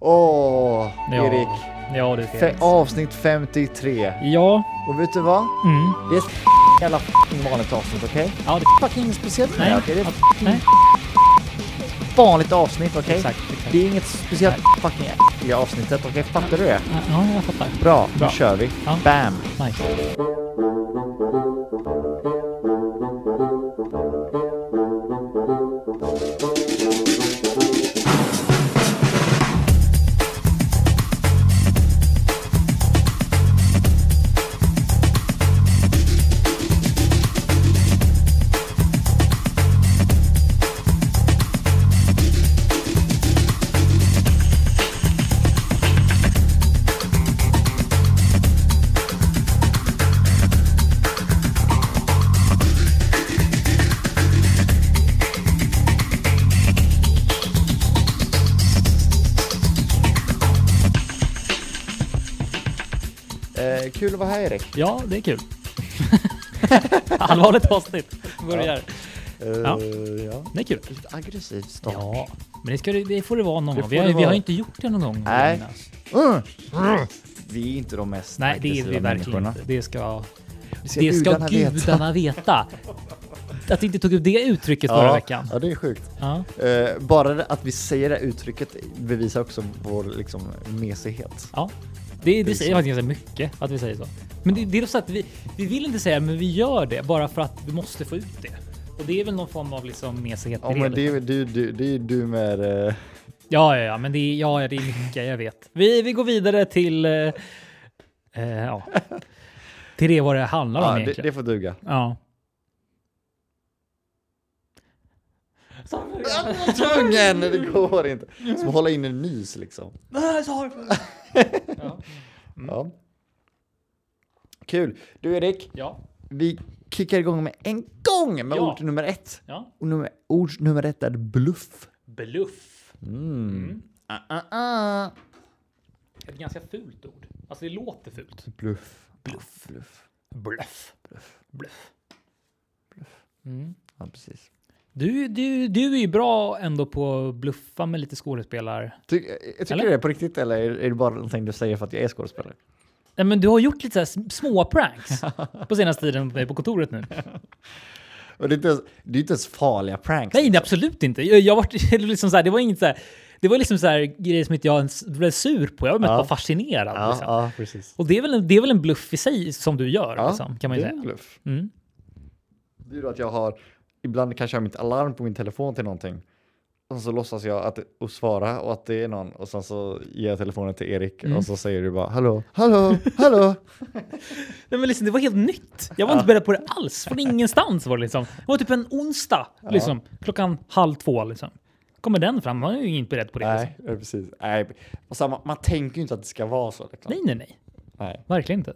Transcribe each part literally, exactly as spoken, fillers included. Åh, ja. Erik. Ja, det är Felix. Avsnitt femtiotre. Ja. Och vet du vad? Mm. Det är ett jävla vanligt avsnitt, okej? Okay? Ja, det är fucking speciellt. Nej, okej. Okay? Det är ett nej. Vanligt avsnitt, okej? Okay? Exakt, exakt. Det är inget speciellt nej. Fucking i avsnittet, okej? Okay? Fattar du det? Ja, jag fattar. Bra, Bra. Nu kör vi. Ja. Bam. Nice. Kul att vara här, Erik. Ja, det är kul. Allvarligt avsnitt. Börjar. Ja. Uh, ja. ja. Det är kul. Lite aggressivt start. Ja, men det, ska, det får det vara någon gång. Vi, vi har ju inte gjort det någon gång. Nej. Uh. Vi är inte de mest nej, aggressiva det är vi människorna. Inte. Det ska, ska, det ska gudarna, gudarna veta. veta. Att vi inte tog upp det uttrycket ja. förra veckan. Ja, det är sjukt. Ja. Uh, bara att vi säger det uttrycket bevisar också vår liksom, mesighet. Ja. Det, det säger faktiskt ganska mycket att vi säger så. Men det, det är så att vi, vi vill inte säga, men vi gör det bara för att vi måste få ut det. Och det är väl någon form av liksom mesighet. Ja, men det är du, du, du, du med... Uh... Ja, ja, ja, men det är, ja, det är mycket, jag vet. Vi, vi går vidare till... Uh, uh, ja. Till det vad det handlar ja, om egentligen. Det, det får duga. Ja. Tungen, det går inte. Som att hålla in en nys liksom. Nej, sorry. Ja. Mm. Ja. Kul. Du Erik, ja. Vi kickar igång med en gång med ja. ord nummer ett. Ja. Och nummer, ord nummer ett är bluff. Bluff. Mm. Mm. Uh, uh, uh. Ett ganska fult ord. Alltså det låter fult. Bluff. Bluff. Bluff. Bluff. Bluff. Bluff. Bluff. Mm. Ja, precis. Du, du, du är ju bra ändå på att bluffa med lite skådespelare. Ty, tycker eller? Du det på riktigt eller är det bara någonting du säger för att jag är skådespelare? Nej, men du har gjort lite så här små pranks på senaste tiden på kontoret nu. Och det är inte ens, det är inte ens farliga pranks. Nej, liksom. Absolut inte. Jag, jag var, liksom så här, det var inget så här... Det var liksom så här grejer som inte jag blev sur på. Jag var mest ja. bara fascinerad. Ja, liksom. Ja, precis. Och det är, väl en, det är väl en bluff i sig som du gör, ja, liksom, kan man ju säga. Ja, det är en bluff. Mm. Det är då att jag har... Ibland kanske jag har mitt alarm på min telefon till någonting. Och så låtsas jag att och svara och att det är någon. Och sen så ger jag telefonen till Erik. Mm. Och så säger du bara, hallå, hallå, hallå. Nej, men liksom, det var helt nytt. Jag var ja. inte beredd på det alls. Från ingenstans var det liksom. Det var typ en onsdag. Liksom, ja. Klockan halv två liksom. Kommer den fram, man är ju inte beredd på det. Nej, liksom. Precis. Nej. Och så, man, man tänker ju inte att det ska vara så. Liksom. Nej, nej, nej, nej. Verkligen inte.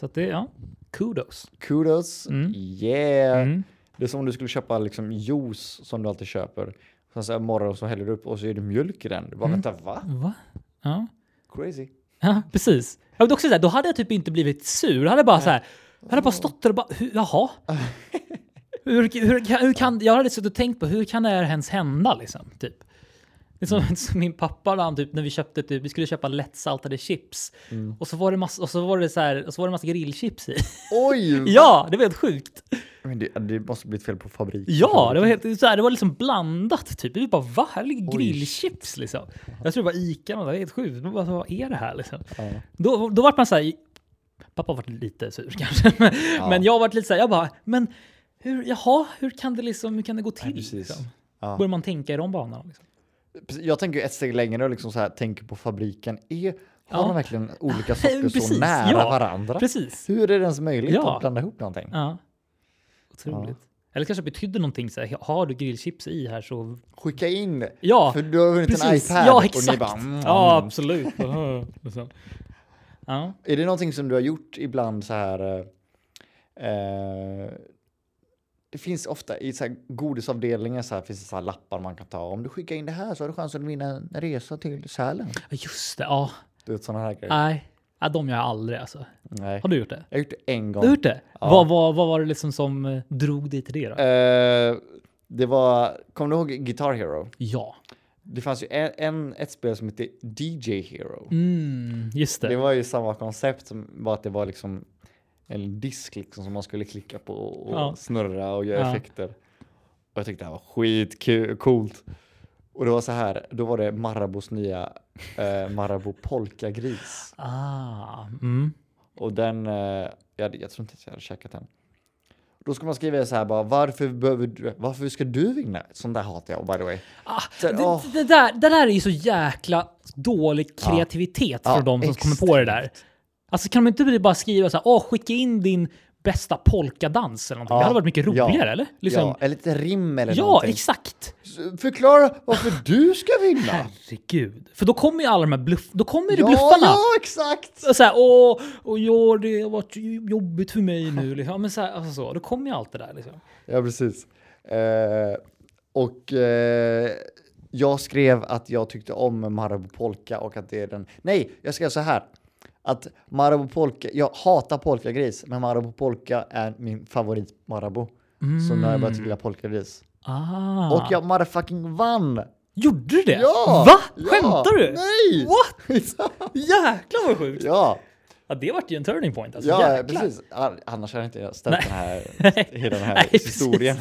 Så att det, ja. Kudos. Kudos, mm. yeah. Mm. Det är som om du skulle köpa liksom juice som du alltid köper. Sen så här morgon så häller du upp och så är det mjölk i den. Du bara, mm. vänta, va? Va? Ja. Crazy. Ja, precis. Jag vill också säga, då hade jag typ inte blivit sur. Jag hade bara så här, jag hade bara stått där och bara, hur, jaha. hur, hur, hur kan, jag hade suttit och tänkt på, hur kan det här ens hända liksom, typ. Det som, som min pappa då, typ, när vi köpte typ, vi skulle köpa lättsaltade chips. Mm. Och så var det massa, och så var det så här, och så var det massa grillchips i. Oj. Ja, det var helt sjukt. Men det, det måste blivit fel på fabriken. Ja, det var helt så här, det var liksom blandat typ. Vi bara, va? Här ligger grillchips liksom. Jag tror det var Ica och det var helt sjukt. Men bara, vad är det här liksom? Ja. Då då vart man så här, pappa vart lite sur kanske. Men, ja. men jag vart lite så här, jag bara, men hur jaha, hur kan det liksom, hur kan det gå till? Ja, liksom? Ja. Bör man tänka i de banorna liksom? Jag tänker ett steg längre och liksom så här, tänker på fabriken. Är, har ja. de verkligen olika saker precis, så nära ja. varandra? Precis. Hur är det ens möjligt ja. att blanda ihop någonting? Ja. Otroligt. Ja. Eller kanske betyder någonting så här, har du grillchips i här så... Skicka in, ja, för du har vunnit precis. en iPad. Ja, exakt. Och ni bara, mm. Ja, absolut. ja. Är det någonting som du har gjort ibland så här... Eh, Det finns ofta i så här godisavdelningar så här finns det så här lappar man kan ta. Om du skickar in det här så har du chansen att vinna en resa till Sälen. Just det, ja. Du vet sådana här grejer. Nej, ja, de gör jag aldrig alltså. Nej. Har du gjort det? Jag har gjort det en gång. Du har gjort det? Ja. Vad, vad, vad var det liksom som drog dig till det då? Uh, det var, kommer du ihåg Guitar Hero? Ja. Det fanns ju en, en, ett spel som hette D J Hero. Mm, just det. Det var ju samma koncept, som bara att det var liksom en disk liksom som man skulle klicka på och ja. snurra och göra ja. effekter. Och jag tyckte det här var skitcoolt. Och det var så här, då var det Marabos nya eh, Marabou Polkagris. Ah, mm. Och den, eh, jag, jag tror inte att jag hade käkat den. Då ska man skriva så här bara, varför, behöver du, varför ska du vinna? Sånt där hatar jag, by the way. Ah, så, det, oh. det, där, det där är ju så jäkla dålig kreativitet ah. från ah, de som extremt. kommer på det där. Alltså kan man inte bara skriva så här, åh, skicka in din bästa polkadans eller någonting. Ja, det hade varit mycket roligare, ja, eller? Liksom, ja, eller lite rim eller ja, någonting. Ja, exakt. Förklara varför du ska vinna. Herregud. För då kommer ju alla de här bluff... Då kommer ju ja, bluffarna. Ja, exakt. Och så här, åh, och ja, det har varit jobbigt för mig nu. Liksom. Ja, men så här, alltså så. Då kommer ju allt det där, liksom. Ja, precis. Eh, och... Eh... Jag skrev att jag tyckte om Marabou Polka och att det är den... Nej, jag skrev så här. Att Marabou Polka, jag hatar polkagris, men Marabou Polka är min favorit Marabou. Mm. Så när jag började gilla polkagris. Ah. Och jag motherfucking vann. Gjorde du det? Ja! Va? Ja. Skämtar du? Nej! What? Jäklar vad sjukt. Ja. Ja, det vart ju en turning point. Alltså. Ja, jäklar. Precis. Annars hade jag inte ställt den här, hela den här Nej, historien.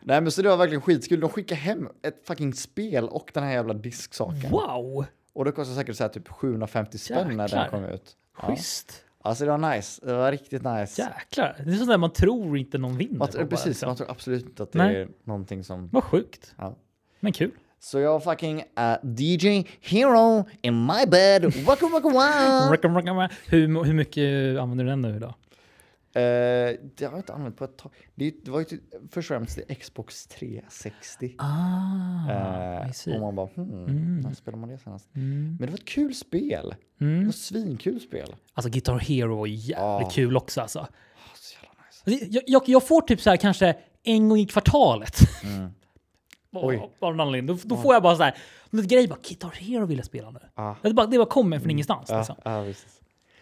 Nej, men så det var verkligen skitkul. De skickade hem ett fucking spel och den här jävla disksaken. Wow! Och det kostade säkert så här typ sjuhundrafemtio spänn när den kom ut. Schysst. Ja. Alltså det var nice. Det var riktigt nice. Jäklar. Det är sånt där man tror inte någon vinner. Man, precis, bara, liksom. Man tror absolut inte att det Nej. är någonting som... Vad sjukt. Ja. Men kul. Så jag fucking uh, D J Hero in my bed. Waka waka waka. Hur, hur mycket använder du den nu idag? Uh, det har jag inte använt på ett tag. Det, det var ju till, först och främst Xbox tre sextio. Ah, uh, och man bara, hmm, mm. när spelar man det senast? Mm. Men det var ett kul spel. Mm. Det var ett svinkul spel. Alltså Guitar Hero var jävligt ah. kul också. Alltså. Oh, så jävla nice. jag, jag, jag får typ så här kanske en gång i kvartalet. Mm. Oj. Då, då får jag bara så här, något grej bara, Guitar Hero vill jag spela nu. Ah. Det bara, det bara kommer från ingenstans. Mm. Liksom. Ah, ah,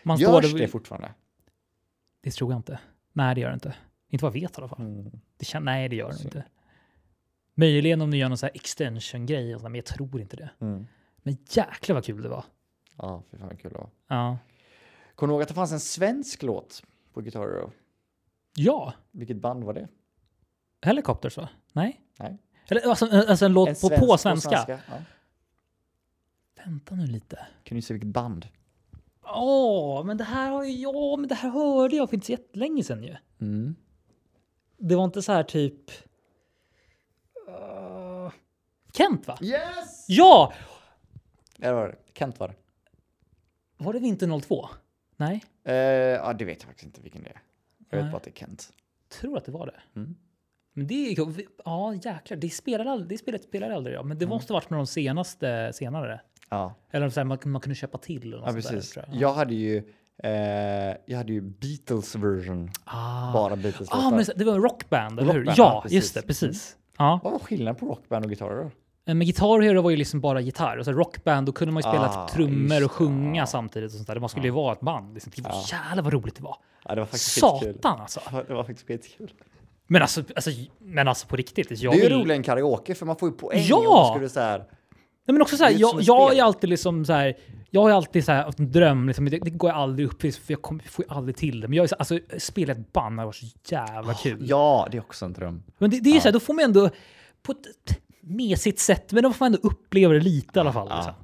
man står Görs där, det fortfarande? Det tror jag inte. Nej, det gör det inte. Inte vad jag vet i alla fall. Mm. Det känner, nej, det gör det inte. Möjligen om ni gör någon så här extension-grej, men jag tror inte det. Mm. Men jäklar vad kul det var. Ja, fy fan vad kul det var. Ja. Kommer du ihåg att det fanns en svensk låt på Guitar Hero? Ja. Vilket band var det? Helicopters, va? Nej. Nej. Eller, alltså, alltså en låt en på, svensk, på svenska. På svenska, ja. Vänta nu lite. Kan du se vilket band? Åh, oh, men det här har ja, men det här hörde jag för inte så jättelänge sedan ju. Mm. Det var inte så här typ uh, Kent, va? Yes! Ja. Det var det. Kent var det. Var det Vinter noll två? Nej. Eh, ja, det vet jag faktiskt inte vilken det är. Jag vet Nej. bara att det är Kent. Jag tror att det var det. Mm. Men det ja, jäklar, det spelar aldrig, det spelet spelar aldrig, ja, men det mm. måste ha varit med de senaste senare. Ja. Eller så här, man, man kunde köpa till eller något ja, sånt precis. Där, tror jag. jag hade ju eh, jag hade ju Beatles version. Ah. Bara Beatles. Ah, men det var en rockband, eller rockband, hur? Ja, ja just det, precis. Mm. Ja. Vad var skillnaden på rockband och gitarrer? Men Guitar Hero var ju liksom bara gitarr och så rockband, då kunde man ju spela ah, trummor och sjunga ah. samtidigt och sånt där. Man skulle ju ah. vara ett band liksom. Typ, ah. jävlar vad roligt det var. Ja, det var faktiskt skitkul. Satan alltså. Det var faktiskt skitkul. Men alltså, alltså men alltså på riktigt, jag Det är ju vill... roligare än karaoke för man får ju poäng ja. om man skulle så här. Nej, men också så här, jag, jag är alltid liksom så här, jag är alltid så här en dröm liksom, det, det går jag aldrig upp för jag kommer, får jag aldrig till det, men jag är, alltså spela ett band var så jävla oh, kul. Ja, det är också en dröm. Men det, det är ja. så här, då får man ändå på ett mesigt sätt, men då får man ändå uppleva det lite ja, i alla fall ja. liksom.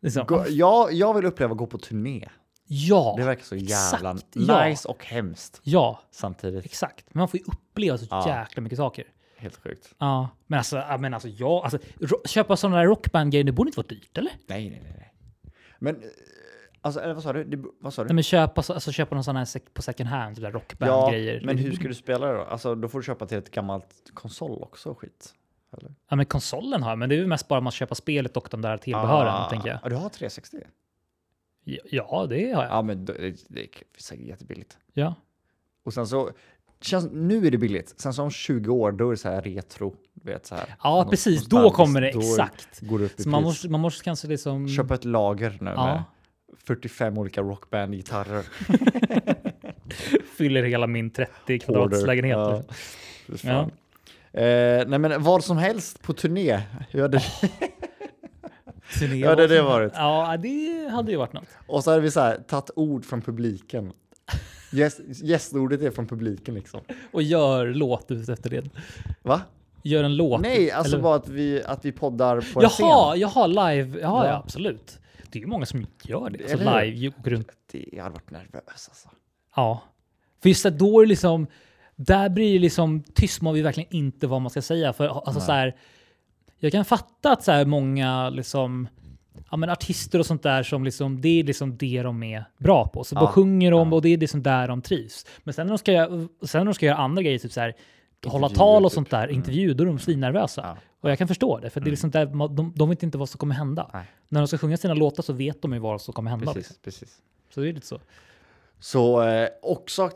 liksom. Gå, jag jag vill uppleva att gå på turné. Ja. Det verkar så jävla exakt, nice ja. och hemskt. Ja, samtidigt. Exakt. Men man får ju uppleva så ja. jäkla mycket saker. Helt sjukt. Ja, men alltså, men alltså jag, alltså, köpa sådana där rockband-grejer, det borde inte vara dyrt, eller? Nej, nej, nej. Men, alltså, eller vad sa du? Det, vad sa du? Nej, men köpa, alltså, köpa någon sån här på second hand, sådana där rockband-grejer. Ja, men hur ska du spela då? Alltså, då får du köpa till ett gammalt konsol också, skit. Eller? Ja, men konsolen har jag, men det är ju mest bara man köper spelet och de där tillbehören, ah, tänker jag. Ja, du har tre sextio? Ja, det har jag. Ja, men det, det är säkert jättebilligt. Ja. Och sen så... Känns, nu är det billigt. Sen som tjugo år, då är det så här retro. Vet, så här. Ja, någon, precis. Någon då kommer det exakt. Går det upp i så man måste, man måste kanske liksom... Köpa ett lager nu ja. med fyrtiofem olika rockband-gitarrer. Fyller hela min trettio kvadratslägenhet. Ja. Ja. Eh, nej men vad som helst på turné. Hur hade, oh. turné hur hade det varit? Ja, det hade ju varit något. Och så hade vi så här, tagit ord från publiken. Gästordet yes, är från publiken liksom. Och gör låt ut efter det. Va? Gör en låt. Nej, alltså eller? Bara att vi, att vi poddar på jaha, en scen. Jaha, jaha, live. Jaha, ja. Ja, absolut. Det är ju många som inte gör det. Alltså eller live, går runt. Jag har varit nervös alltså. Ja. För just att då är det liksom, där blir det liksom, tyst man vet verkligen inte vad man ska säga. För alltså så här, jag kan fatta att så här många liksom, ja, men artister och sånt där som liksom, det är liksom det de är bra på. Så ja. Då sjunger de ja. Och det är det som där de trivs. Men sen när de ska göra, sen när de ska göra andra grejer, typ så här, hålla tal och sånt där, mm. intervjuer, då är de svinnervösa. Ja. Och jag kan förstå det, för mm. det är liksom där, de, de vet inte vad som kommer hända. Nej. När de ska sjunga sina låtar så vet de ju vad som kommer hända. Precis, liksom. Precis. Så det är lite så. Så eh, också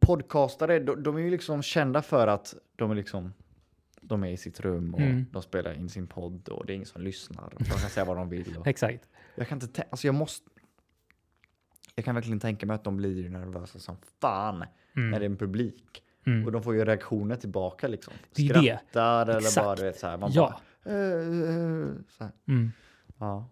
podcastare, de, de är ju liksom kända för att de är liksom, de är i sitt rum och mm. de spelar in sin podd och det är ingen som lyssnar. De kan säga vad de vill. Och exakt. Jag kan inte, alltså jag måste, jag kan verkligen tänka mig att de blir nervösa som fan mm. när det är en publik. Mm. Och de får ju reaktioner tillbaka liksom. Skrattar det det. Eller exakt. Bara, du vet, så här. Man ja. Bara, eh, eh, så här. Mm. Ja.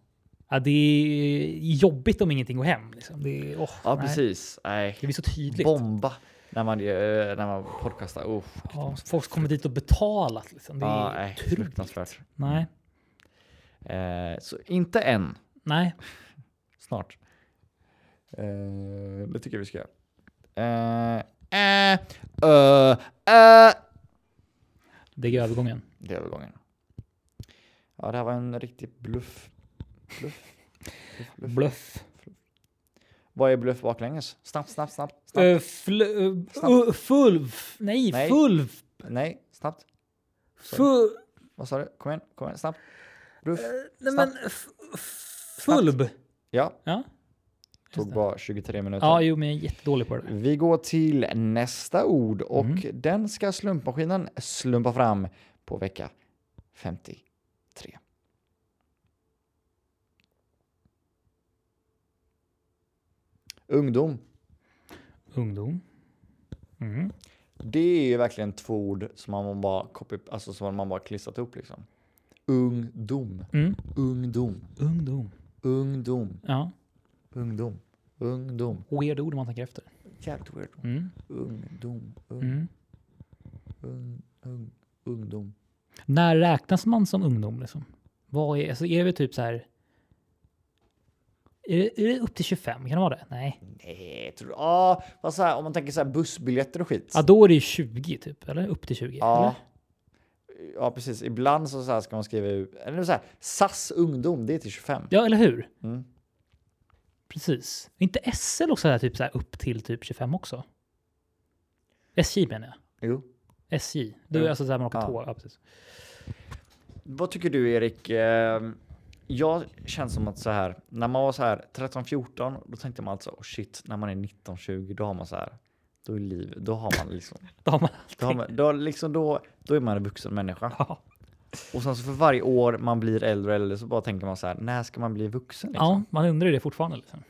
Ja, det är jobbigt om ingenting går hem. Liksom. Det är, oh, ja, nej. Precis. Nej. Det blir så tydligt. Bomba när man, när man podcastar. Oh, ja, folk kommer dit och betalat. Liksom. Det ja, är nej, fruktansvärt. Nej. Eh, så inte än. Nej. Snart. Eh, det tycker jag vi ska göra. Eh, eh, eh, eh. Det är övergången. Det är övergången. Ja, det här var en riktig bluff. Bluff. Bluff. Bluff. Bluff. Vad är bluff baklänges? Snabb, snabb, snabb. snabb. Uh, fl- uh, snabb. Uh, full. F- nej, nej, full. Nej, snabbt. Full. Vad sa du? Kom igen, kom igen, snabbt. Bluff. Uh, nej, snabbt. Men f- full. Snabbt. Ja. Ja. Tog bara tjugotre minuter. Ja, jo, men jag är jättedålig på det. Vi går till nästa ord och mm. den ska slumpmaskinen slumpa fram på vecka femtiotre. Ungdom. Ungdom. Mm. Det är ju verkligen två ord som man bara, copy, alltså som man bara klistrat ihop liksom. Ungdom. Mm. Ungdom. Ungdom. Ungdom. Ja. Ungdom. Ungdom. Weird ord man tänker efter. Jävligt weird. Mm. Ungdom. Ung. Mm. Ung, ung, ungdom. När räknas man som ungdom liksom? Vad är, alltså är vi typ så här... Är det, är det upp till tjugofem? Kan det vara det? Nej. Nej, tror du. Ja, vad så här, om man tänker så här bussbiljetter och skit. Ja, då är det ju tjugo typ, eller? Upp till tjugo, ja. Eller? Ja, precis. Ibland så, så här ska man skriva eller så här, S A S ungdom, det är till tjugofem. Ja, eller hur? Mm. Precis. Inte S L också här, typ så här, upp till typ tjugofem också? S J menar jag. Jo. S J. Det är jo. Alltså så här man åker ja. Tåg. Ja, precis. Vad tycker du, Erik? Jag känns som att så här, när man var så här tretton fjorton, då tänkte man alltså, oh shit, när man är nitton tjugo, då har man så här, då är liv, då har man liksom, då har man, då, har man då, liksom då, då är man en vuxen människa. Ja. Och sen så för varje år man blir äldre eller så bara tänker man så här, när ska man bli vuxen? Liksom? Ja, man undrar ju det fortfarande liksom.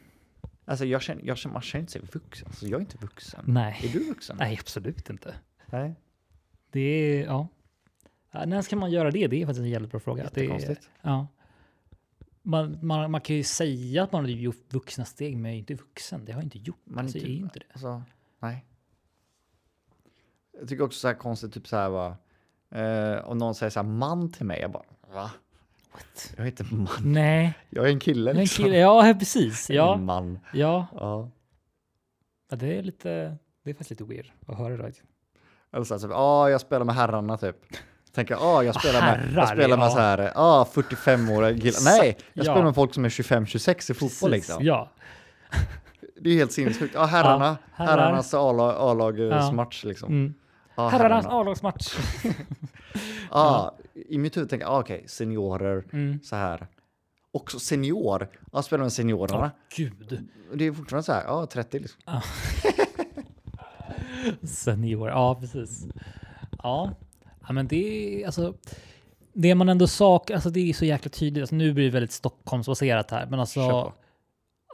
Alltså jag känner, jag känner, man känner inte sig vuxen, alltså jag är inte vuxen. Nej. Är du vuxen? Nej, absolut inte. Nej. Det är, ja. ja. När ska man göra det? Det är faktiskt en jävligt bra fråga. Det är konstigt. Ja. Man, man, man kan ju säga att man har gjort vuxna steg, men jag är inte vuxen. Det har jag inte gjort. Man alltså, inte, jag är inte det. Alltså, nej. Jag tycker också så här konstigt, typ så här va. Eh, om någon säger så här man till mig, jag bara, va? What? Jag är inte man. Nej. Jag är en kille liksom. En kille, ja, precis. Ja. En man. Ja. Ja. Ja. Det är lite, det är faktiskt lite weird att höra det. Eller så här, typ, ah, jag spelar med herrarna typ. Tänker, ah, jag spelar med, herrar, jag spelar med ja. Så här, ah, fyrtiofem-åriga killar. Nej, jag ja. spelar med folk som är tjugofem tjugosex i fotboll. Precis, liksom. Ja. Det är helt sinnessjukt. Ah, herrarna, ja, herrar. herrarnas A-lagsmatch ja. liksom. Mm. Ah, herrarnas A-lagsmatch. ah, i mitt huvud tänker jag, ah, okej, okay, seniorer, mm. så här. Också senior, jag spelar med seniorerna. Oh, gud. Det är fortfarande så här, ja, ah, trettio liksom. Ah. Senior, ja, ah, precis. Ja. Ja, men det, alltså, det man ändå saknar, alltså, det är så jäkla tydligt. Alltså, nu blir det väldigt Stockholmsbaserat här. Men alltså,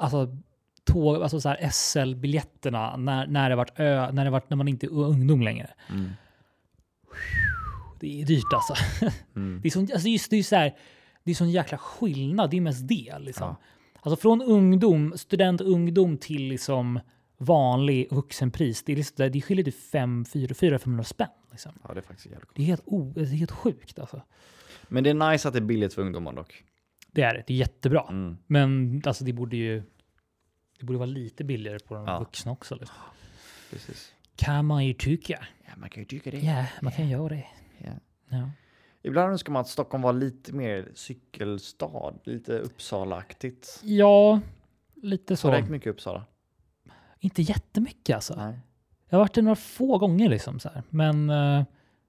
alltså, tåg, alltså så här S L-biljetterna när, när, det varit ö, när det varit när man inte är ungdom längre. Mm. det är dyrt alltså. Mm. Det är sån, alltså just, det är så här, det är sån jäkla skillnad, det är mest det liksom. Ja. Alltså från ungdom, studentungdom till liksom vanlig vuxenpris, det är liksom det skiljer till fem, fyra, fyra, femhundra spänn liksom. Ja, det är faktiskt jävligt. Det är helt o, det är helt sjukt alltså. Men det är nice att det är billigt för ungdomar dock. Det är det, det är jättebra. Mm. Men alltså det borde ju det borde vara lite billigare på de ja. vuxna också liksom. Precis. Kan man ju tycka. Ja, man kan ju tycka det. Ja, man kan göra det. Ja. Ja. Ibland önskar man att Stockholm var lite mer cykelstad. Lite Uppsala-aktigt. Ja, lite så. Har du räknat mycket Uppsala? Inte jättemycket alltså. Nej. Jag har varit där några få gånger liksom så här. Men, uh,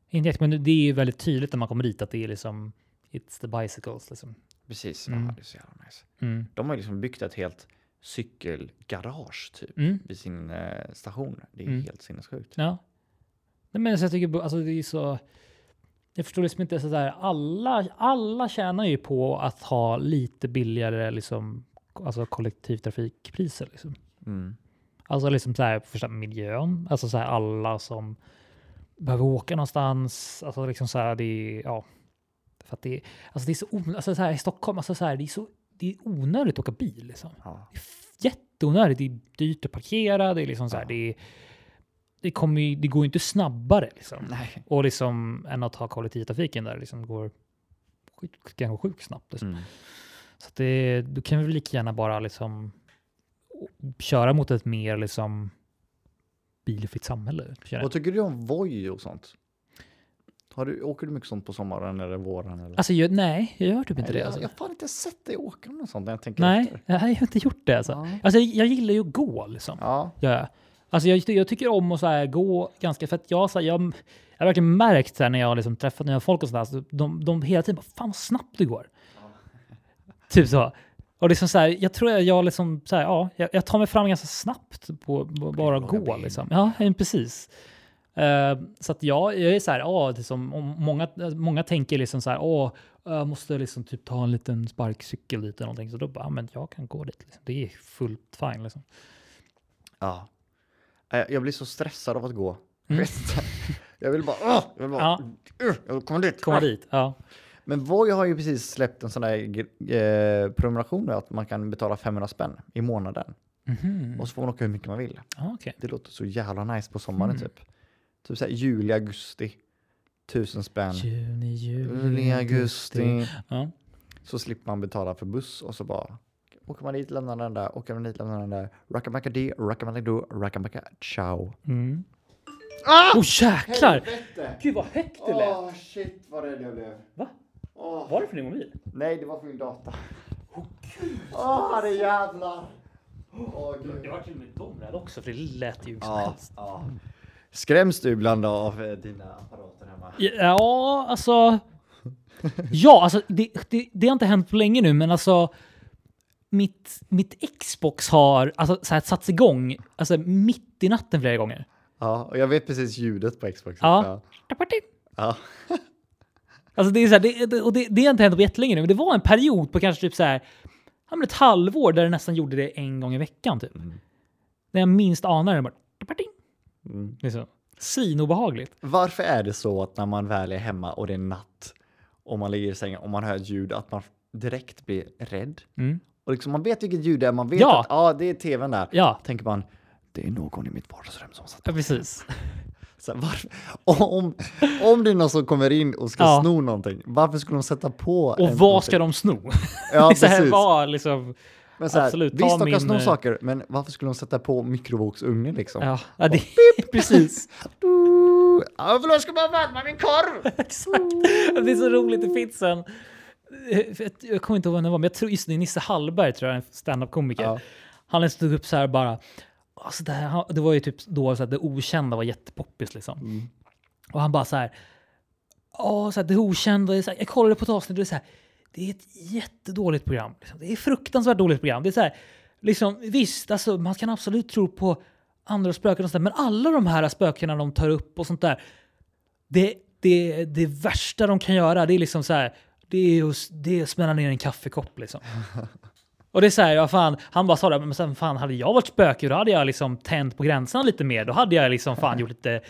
inte jättemycket, men det är ju väldigt tydligt när man kommer dit att det är liksom it's the bicycles liksom. Precis, mm. ja, det är så jävla nice. Mm. De har liksom byggt ett helt cykelgarage typ mm. vid sin eh, station. Det är mm. helt sinnessjukt. Ja. Nej, men så jag tycker alltså det är så jag förstår liksom inte så där alla alla tjänar ju på att ha lite billigare liksom alltså kollektivtrafikpriser liksom. Mm. Alltså liksom så här förstå miljön, alltså så här alla som behöver åka någonstans, alltså liksom så här det är, ja för att det är, alltså det är så alltså så här i Stockholm alltså så här det är så det är onödigt att åka bil liksom. Ja. Det är jätteonödigt. Det är dyrt att parkera. Det är liksom så här, ja. det, det, kommer ju, det går ju inte snabbare liksom. Nej. Och liksom än att ha kollektivtrafiken där liksom går kan gå sjukt snabbt liksom. Mm. Så att det, då kan vi lika gärna bara liksom köra mot ett mer liksom bilfritt samhälle. Vad tycker du om Voi och sånt? Har du, åker du mycket sånt på sommaren eller våren? Eller? Alltså, jag, nej, jag gör typ nej, inte det. Alltså. Jag har inte sett dig åka något sånt när jag tänker nej, efter. Nej, jag har inte gjort det. Alltså. Ja. Alltså, jag, jag gillar ju att gå liksom. Ja. Ja. Alltså, jag, jag tycker om att så här, gå ganska fett. Jag, så här, jag, jag har verkligen märkt så här, när jag har liksom, träffat nya folk och sådär. Så de, de hela tiden bara, fan snabbt det går. Ja. Typ så. Och liksom så här, jag tror att jag liksom, så här, ja, jag, jag tar mig fram ganska snabbt på bara gå liksom. Ja, precis. Uh, så att ja, jag är så här, ja, liksom, många, många tänker liksom så här, åh, jag måste liksom typ ta en liten sparkcykel dit eller någonting. Så då bara, men jag kan gå dit. Liksom. Det är fullt fine liksom. Ja. Jag blir så stressad av att gå. Mm. jag vill bara, åh, jag vill bara, ja. uh, jag vill komma dit. Komma dit, ja. Men Voi har ju precis släppt en sån där eh, prenumeration där att man kan betala femhundra spänn i månaden. Mm-hmm. Och så får man åka hur mycket man vill. Ah, okay. Det låter så jävla nice på sommaren mm. typ. Typ såhär juli, augusti. Tusen spänn. Juni, juli, juli augusti. augusti. Ja. Så slipper man betala för buss och så bara åker man dit, lämnar den där, åker man dit, lämnar den där. Rackamacka di, rackamacka do, rackamacka ciao. Mm. Ah! Åh, oh, jäklar! Helvete. Gud, vad högt det lät. Åh, oh, shit, vad rädd jag blev. Va? Oh. Var det för din mobil? Nej, det var för min data. Åh, oh, gud. Åh, oh, det jävlar. Åh, oh, gud. Jag var till och med domrädd också, för det lät ju som helst. Ja, ja. Skräms du ibland av dina apparater hemma? Ja, alltså... Ja, alltså det, det, det har inte hänt på länge nu, men alltså... Mitt, mitt Xbox har alltså, så här, satts igång alltså, mitt i natten flera gånger. Ja, och jag vet precis ljudet på Xbox. Ja. Ja. Ja. Alltså det är så här, det, och det, det har inte hänt på jättelänge nu, men det var en period på kanske typ så här... Ett halvår där det nästan gjorde det en gång i veckan, typ. Mm. När jag minst anar det bara... Mm. Det är så sinobehagligt. Varför är det så att när man väl är hemma och det är natt och man ligger i sängen och man hör ett ljud att man direkt blir rädd? Mm. Och liksom man vet vilket ljud det är, man vet ja. att ah, det är tvn där. Ja. Tänker man, det är någon i mitt vardagsrum som satt. Ja, precis. Så varför, om, om det är någon som kommer in och ska ja. sno någonting, varför skulle de sätta på? Och en, vad någonting? Ska de sno? Ja, precis. Det här var liksom... Men så här, absolut, visst, de kan sno saker, men varför skulle de sätta på mikrovågsugnen liksom? Ja, ja det är precis. Du, ja, för då ska man värma min korv. Exakt. Det är så roligt, det finns en... Jag kommer inte ihåg vem det var, men jag tror just det är Nisse Hallberg, tror jag, en stand-up-komiker. Ja. Han stod upp så här bara... Alltså det, här, det var ju typ då så att det okända var jättepoppis liksom. Mm. Och han bara så här... Ja, så här, det okända... Så här, jag kollade på ett avsnitt och det är så här... Det är ett jättedåligt program. Det är fruktansvärt dåligt program. Det är så här, liksom, visst, alltså, man kan absolut tro på andra spöken och sånt där, men alla de här spökena de tar upp och sånt där, det, det, det värsta de kan göra, det är liksom så här, det är just, det är att smälla ner en kaffekopp liksom. Och det är så här, ja fan, han bara sa det, men sen fan, hade jag varit spöke, då hade jag liksom tänt på gränserna lite mer, då hade jag liksom fan gjort lite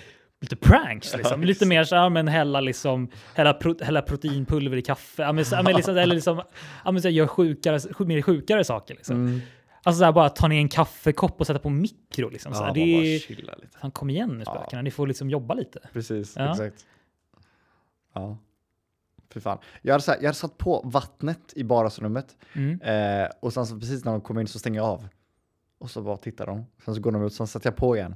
lite pranks liksom, lite mer så här, men hälla liksom hälla, pro, hälla proteinpulver i kaffe, ja men, så, ja, men liksom, eller liksom ja men så här, gör sjukare mer sjukare saker liksom. Mm. Alltså så här, bara ta ner en kaffekopp och sätta på mikro liksom så ja, det är chilla lite. Han kom igen nu spökarna, ja. Ni får liksom jobba lite. Precis, ja. Exakt. Ja. För fan. Jag hade, så här, jag hade satt på vattnet i barrummet. Mm. Eh, och sen så precis när de kommer in så stänger jag av. Och så bara tittar de. Sen så går de ut, sen sätter jag på igen.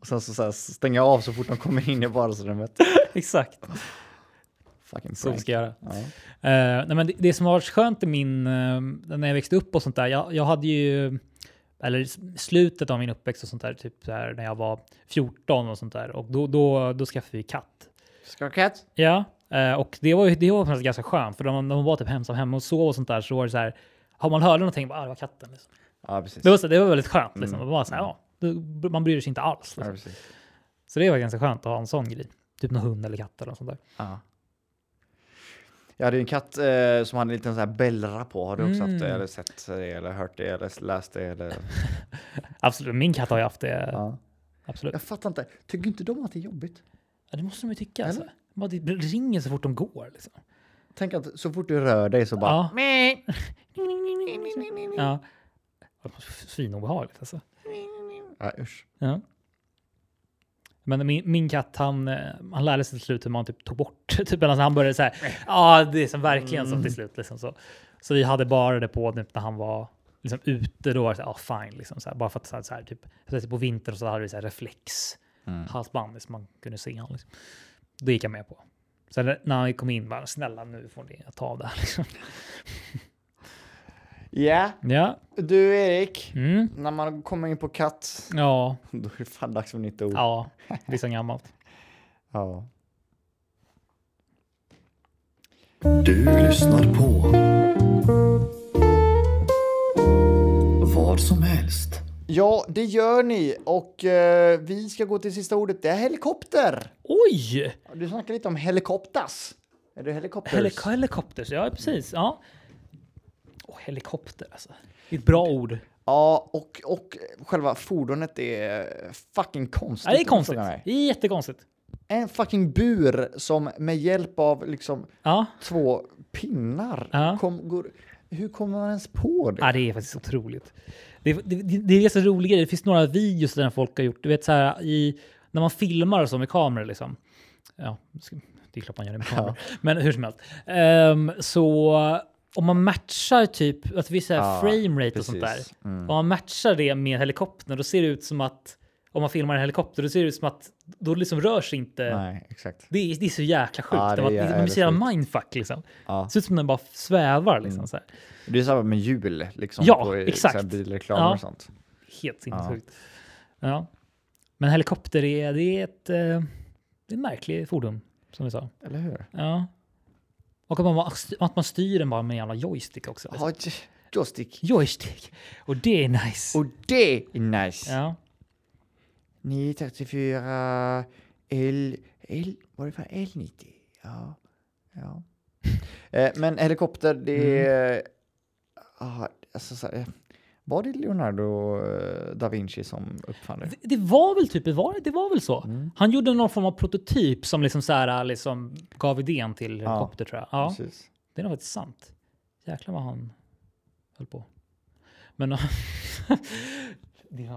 Och sen så, så här, stänger jag av så fort de kommer in i barrummet. Exakt. Fucking prank. Så vi ska göra. Ja. Uh, nej, men det, det som var skönt i min, uh, när jag växte upp och sånt där. Jag, jag hade ju, eller slutet av min uppväxt och sånt där. Typ så här, när jag var fjorton och sånt där. Och då, då, då skaffade vi katt. Ska katt? Ja. Uh, och det var ju det var ganska skönt för när man var typ hemsam hemma och sov och sånt där så var det så här, har man hörde någonting bara ah, det var katten liksom. Ja, precis. Det var så det var väldigt skönt liksom. Mm. Man bara så här, ja, det, man bryr sig inte alls liksom. Ja, precis. Så det var ganska skönt att ha en sån grej, typ någon hund eller katt eller något sånt där. Ja. Jag hade en katt eh, som hade en liten sån här bällra på. Har du också mm. haft det eller sett det eller hört det eller läst det eller Absolut, min katt har ju haft det. Ja. Absolut. Jag fattar inte. Tycker inte de att det är jobbigt? Ja, det måste de ju tycka eller? Alltså. Bara det ringer så fort de går liksom. Tänk att så fort du rör dig så bara ja. Ja. Svinobehagligt alltså. Ja, usch. Ja. Men min, min katt han han lärde sig till slut hur man typ tog bort typ alltså, han började så här ja ah, det är som verkligen mm. så till slut liksom så. Så vi hade bara det på när han var liksom ute då var det så ja ah, fine liksom så här, bara för att så här, så här typ så på vintern och så hade vi så här reflex mm. halsband som man kunde se han liksom. Det gick jag med på. Så när han kom in bara, snälla nu får ni ta av det här. Liksom. Yeah. Ja. Du Erik, mm. när man kommer in på katt, ja. Då är det fan dags för nytt ord. Ja, det är så gammalt. Ja. Du lyssnar på vad som helst. Ja, det gör ni. Och eh, vi ska gå till sista ordet. Det är helikopter. Oj! Du snackar lite om helikopters. Är det helikopters? Helik- helikopters, ja precis. Ja. Oh, helikopter alltså. Det är ett bra ord. Ja, och, och själva fordonet är fucking konstigt. Ja, det är konstigt. Det är jättekonstigt. En fucking bur som med hjälp av liksom ja. två pinnar ja. kom, går... Hur kommer man ens på det? Ja, det är faktiskt otroligt. Det, det, det är så roligt. Det finns några videos där folk har gjort. Du vet så här, i, när man filmar så med kameror liksom. Ja, det är klart man gör det med kameror. Ja. Men hur som helst. Um, så om man matchar typ, att vi säger ja, framerate precis. Och sånt där. Mm. Om man matchar det med helikoptern, då ser det ut som att om man filmar en helikopter, då ser det ut som att då liksom rör sig inte. Nej, exakt. Det, är, det är så jäkla sjukt. Ja, det är, det är, man ser jävla mindfuck liksom. Ja. Det ser ut som den bara svävar liksom mm. så här. Det är samma med hjul liksom. Ja, på, exakt. På bilreklam ja. Och sånt. Helt sinnessjukt. Ja. Ja. Men helikopter är, det är ett, det är ett märkligt fordon, som vi sa. Eller hur? Ja. Och att man, att man styr den bara med en jävla joystick också. Liksom. Ja, joystick. Joystick. Och det är nice. Och det är nice. Ja. nio tre fyra L... L... Vad är det för L nittio? Ja. Ja. eh, men helikopter, det är... Mm. Ah, alltså, så här, var det Leonardo da Vinci som uppfann det? Det, det var väl typ... Var det, det var väl så. Mm. Han gjorde någon form av prototyp som liksom, så här, liksom gav idén till helikopter, ja, tror jag. Ja, precis. Det är nog faktiskt sant. Jäklar vad han höll på. Men...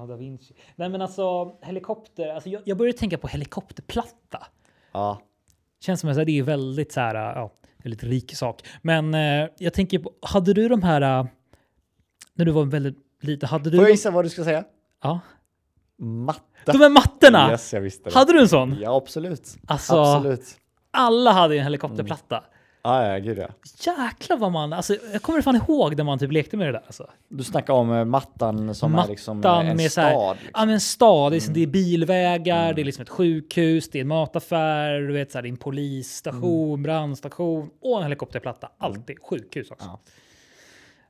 Da Vinci. Nej men alltså helikopter, alltså jag, jag började tänka på helikopterplatta. Ja. Känns som att det är väldigt så här, ja, väldigt rik sak. Men eh, jag tänker på, hade du de här när du var väldigt liten, hade du... Får jag gissa vad du ska säga? Ja. Matta. De är mattorna. Yes, jag visste det. Hade du en sån? Ja, absolut. Alltså, absolut. Alla hade en helikopterplatta. Mm. Ah, ja, gud ja. Jäklar vad man... Alltså, jag kommer fan ihåg när man typ lekte med det där. Alltså. Du snackar om eh, mattan som mattan är liksom en med stad. Här, liksom. Ja, men en stad. Mm. Det är bilvägar, mm. det är liksom ett sjukhus, det är en mataffär, du vet, så här, det är en polisstation, mm. brandstation och en helikopterplatta. Alltid mm. sjukhus också. Ja.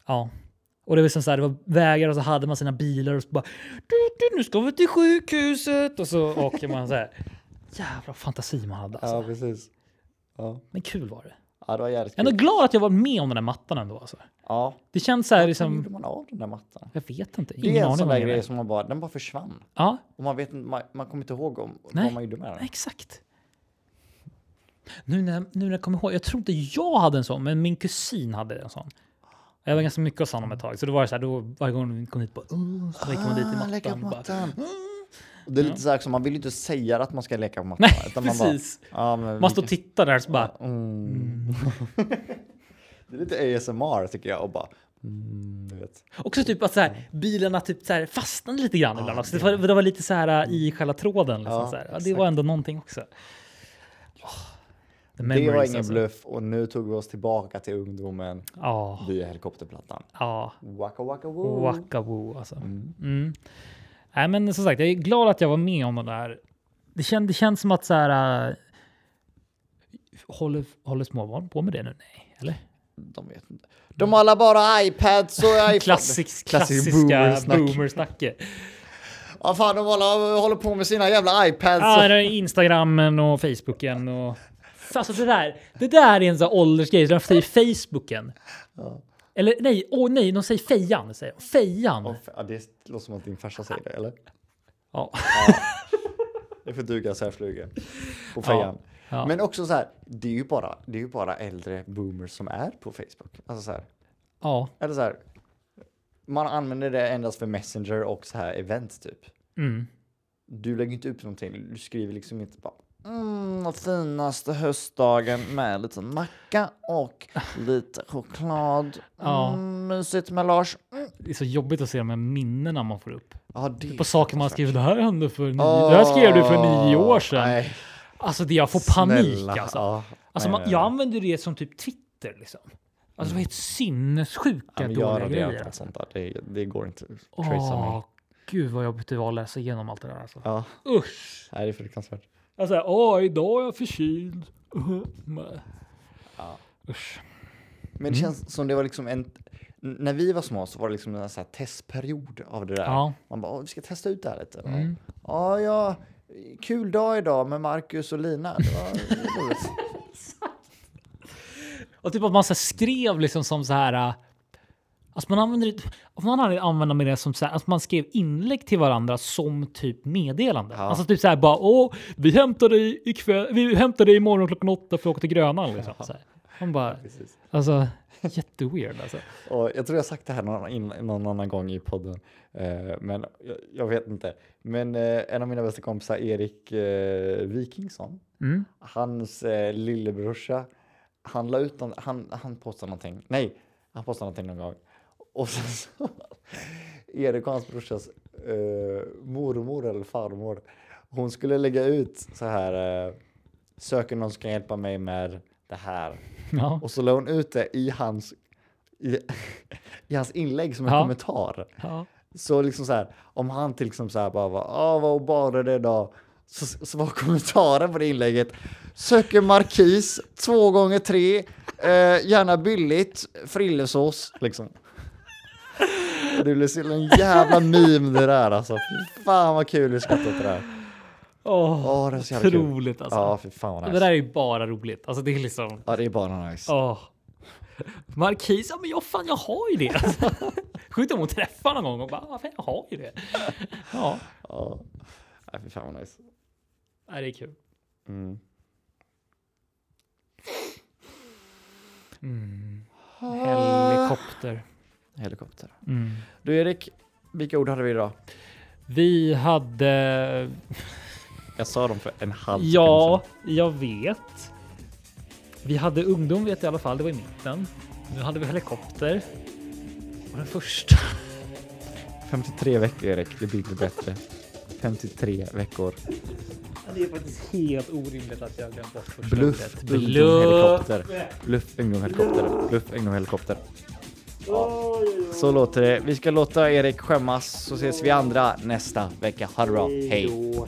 Ja. Och det var liksom så här, det var vägar och så hade man sina bilar och så bara... Nu ska vi till sjukhuset! Och så åker man så här. Jävla fantasi man hade. Alltså. Ja, precis. Ja. Men kul var det. Ja, det var jävligt kul. Jag är glad att jag var med om den här mattan ändå. Alltså. Ja. Det känns så här liksom... Vad gjorde man av den där mattan? Jag vet inte. Ingen det är en sån där grej som man bara... Den bara försvann. Ja. Och man vet man, man kommer inte ihåg om, vad man gjorde med den. Exakt. Nu när, nu när jag kommer ihåg... Jag trodde jag hade en sån, men min kusin hade en sån. Jag var ganska mycket hos honom ett tag. Så då var det så här, då varje gång vi kom dit bara... Uh, så lägger man dit i mattan. Lägger på mattan. Bara, uh. Och det är lite ja. Så här som man vill ju inte säga att man ska leka på mattan. Nej, utan man precis. Bara, ah, men man står och tittar där så bara... Mm. Det är lite A S M R tycker jag. Och bara... Mm, du vet. Också typ att så här, bilarna typ så här fastnade lite grann. Ah, det, var, det var lite så här i själva tråden. Liksom, ja, så här. Det var ändå någonting också. Oh. Det var ingen alltså. Bluff och nu tog vi oss tillbaka till ungdomen oh. via helikopterplattan. Ja. Oh. Waka waka woo. Waka woo alltså. Mm. Mm. Nej, men som sagt, jag är glad att jag var med om det där. Det, känd, det känns som att så här, äh, håller, håller småbarn på med det nu? Nej, eller? De vet inte. De har alla bara iPads och iPhone. Klassisk, klassiska boomersnack. boomersnacke. Ja fan, de alla håller på med sina jävla iPads. Ja, det är Instagrammen och Facebooken och... Alltså det där, det där är en sån här åldersgrej. De säger Facebooken. Ja. Eller nej, åh nej, de säger fejan. Säger de. Fejan. Oh, fe- ja, det låter som att din farsa säger det, eller? Ja. Ja. Det får duga så här flugan. På fejan. Ja. Ja. Men också så här, det är ju bara, det är ju bara äldre boomers som är på Facebook. Alltså så här. Ja. Eller så här, man använder det endast för Messenger och så här events typ. Mm. Du lägger inte upp någonting. Du skriver liksom inte bara... Mm, den finaste höstdagen med lite macka och lite choklad. Mm, ja. Mysigt med Lars. Mm. Det är så jobbigt att se de här minnena man får upp. Ja, det på saker man skriver, det här hände för nio, oh, det här skrev du för nio år sedan. Nej. Alltså det, jag får Snälla. panik. Alltså, ja, alltså man, jag använder det som typ Twitter liksom. Alltså det var helt sinnessjuka ja, dåliga grejer. Det, sånt där. Det, det går inte att oh, tracea mig. Gud vad jobbigt det var att läsa igenom allt det där. Alltså. Ja. Usch. Nej, det är fruktansvärt. Alltså, åh, idag är jag förkyld. Ja. Usch. Men det känns mm. som det var liksom en... När vi var små så var det liksom en sån här testperiod av det där. Ja. Man bara, vi ska testa ut det här lite. Mm. Ja, ja, kul dag idag med Marcus och Lina. Det var och typ att man så skrev liksom som så här... Alltså man använder det, man använder med det som så här, alltså man skrev inlägg till varandra som typ meddelande. Ja. Alltså typ så här bara, åh, vi hämtar dig ikväll, vi hämtar dig imorgon klockan åtta för att åka till Grönan. Liksom. Ja. Så här. Man bara, precis. Alltså, jätteweird alltså. Och jag tror jag sagt det här någon, någon annan gång i podden, eh, men jag, jag vet inte. Men eh, en av mina bästa kompisar, Erik eh, Wikingsson, mm. hans eh, lillebrorsa, han la ut, någon, han, han postade någonting, nej, han postade någonting någon gång. Och sen så Erik och hans brorsas eh, mormor eller farmor, hon skulle lägga ut så här eh, söker någon som kan hjälpa mig med det här. Ja. Och så la hon ut det i hans i, i hans inlägg som en ja. kommentar. Ja. Så liksom så här, om han till liksom så här bara ah, vad bara det då, så, så var kommentaren på det inlägget: söker markis två gånger tre eh, gärna billigt frillesås liksom. Det blev så en jävla meme det där alltså. Fy fan vad kul vi skrattat det där. Åh, oh, oh, det är så jävla otroligt kul. Alltså. Ja, fy fan vad nice. Det där är ju bara roligt. Alltså det är liksom... Ja, det är bara nice. Åh. Oh. Markis, ja men jag fan, jag har ju det. Alltså. Sjukt om hon träffar någon gång och bara, ja fan, jag har ju det. Ja. Ja, oh. Fy fan vad nice. Ja, det är kul. Mm. Mm. Helikopter. Helikopter. Mm. Du Erik, vilka ord hade vi idag? Vi hade... Jag sa dem för en halv sekund. Ja, jag vet. Vi hade ungdom, vet jag i alla fall. Det var i mitten. Nu hade vi helikopter. Och den första. femtiotre veckor, Erik. Det blir inte bättre. femtiotre veckor. Det är faktiskt helt orimligt att jag glömt bort första. Bluff, ungdom, helikopter. Bluff, ungdom, helikopter. Bluff, ungdom, helikopter. Ja. Så låter det. Vi ska låta Erik skämmas. Så ses vi andra nästa vecka. Ha det bra. Hej.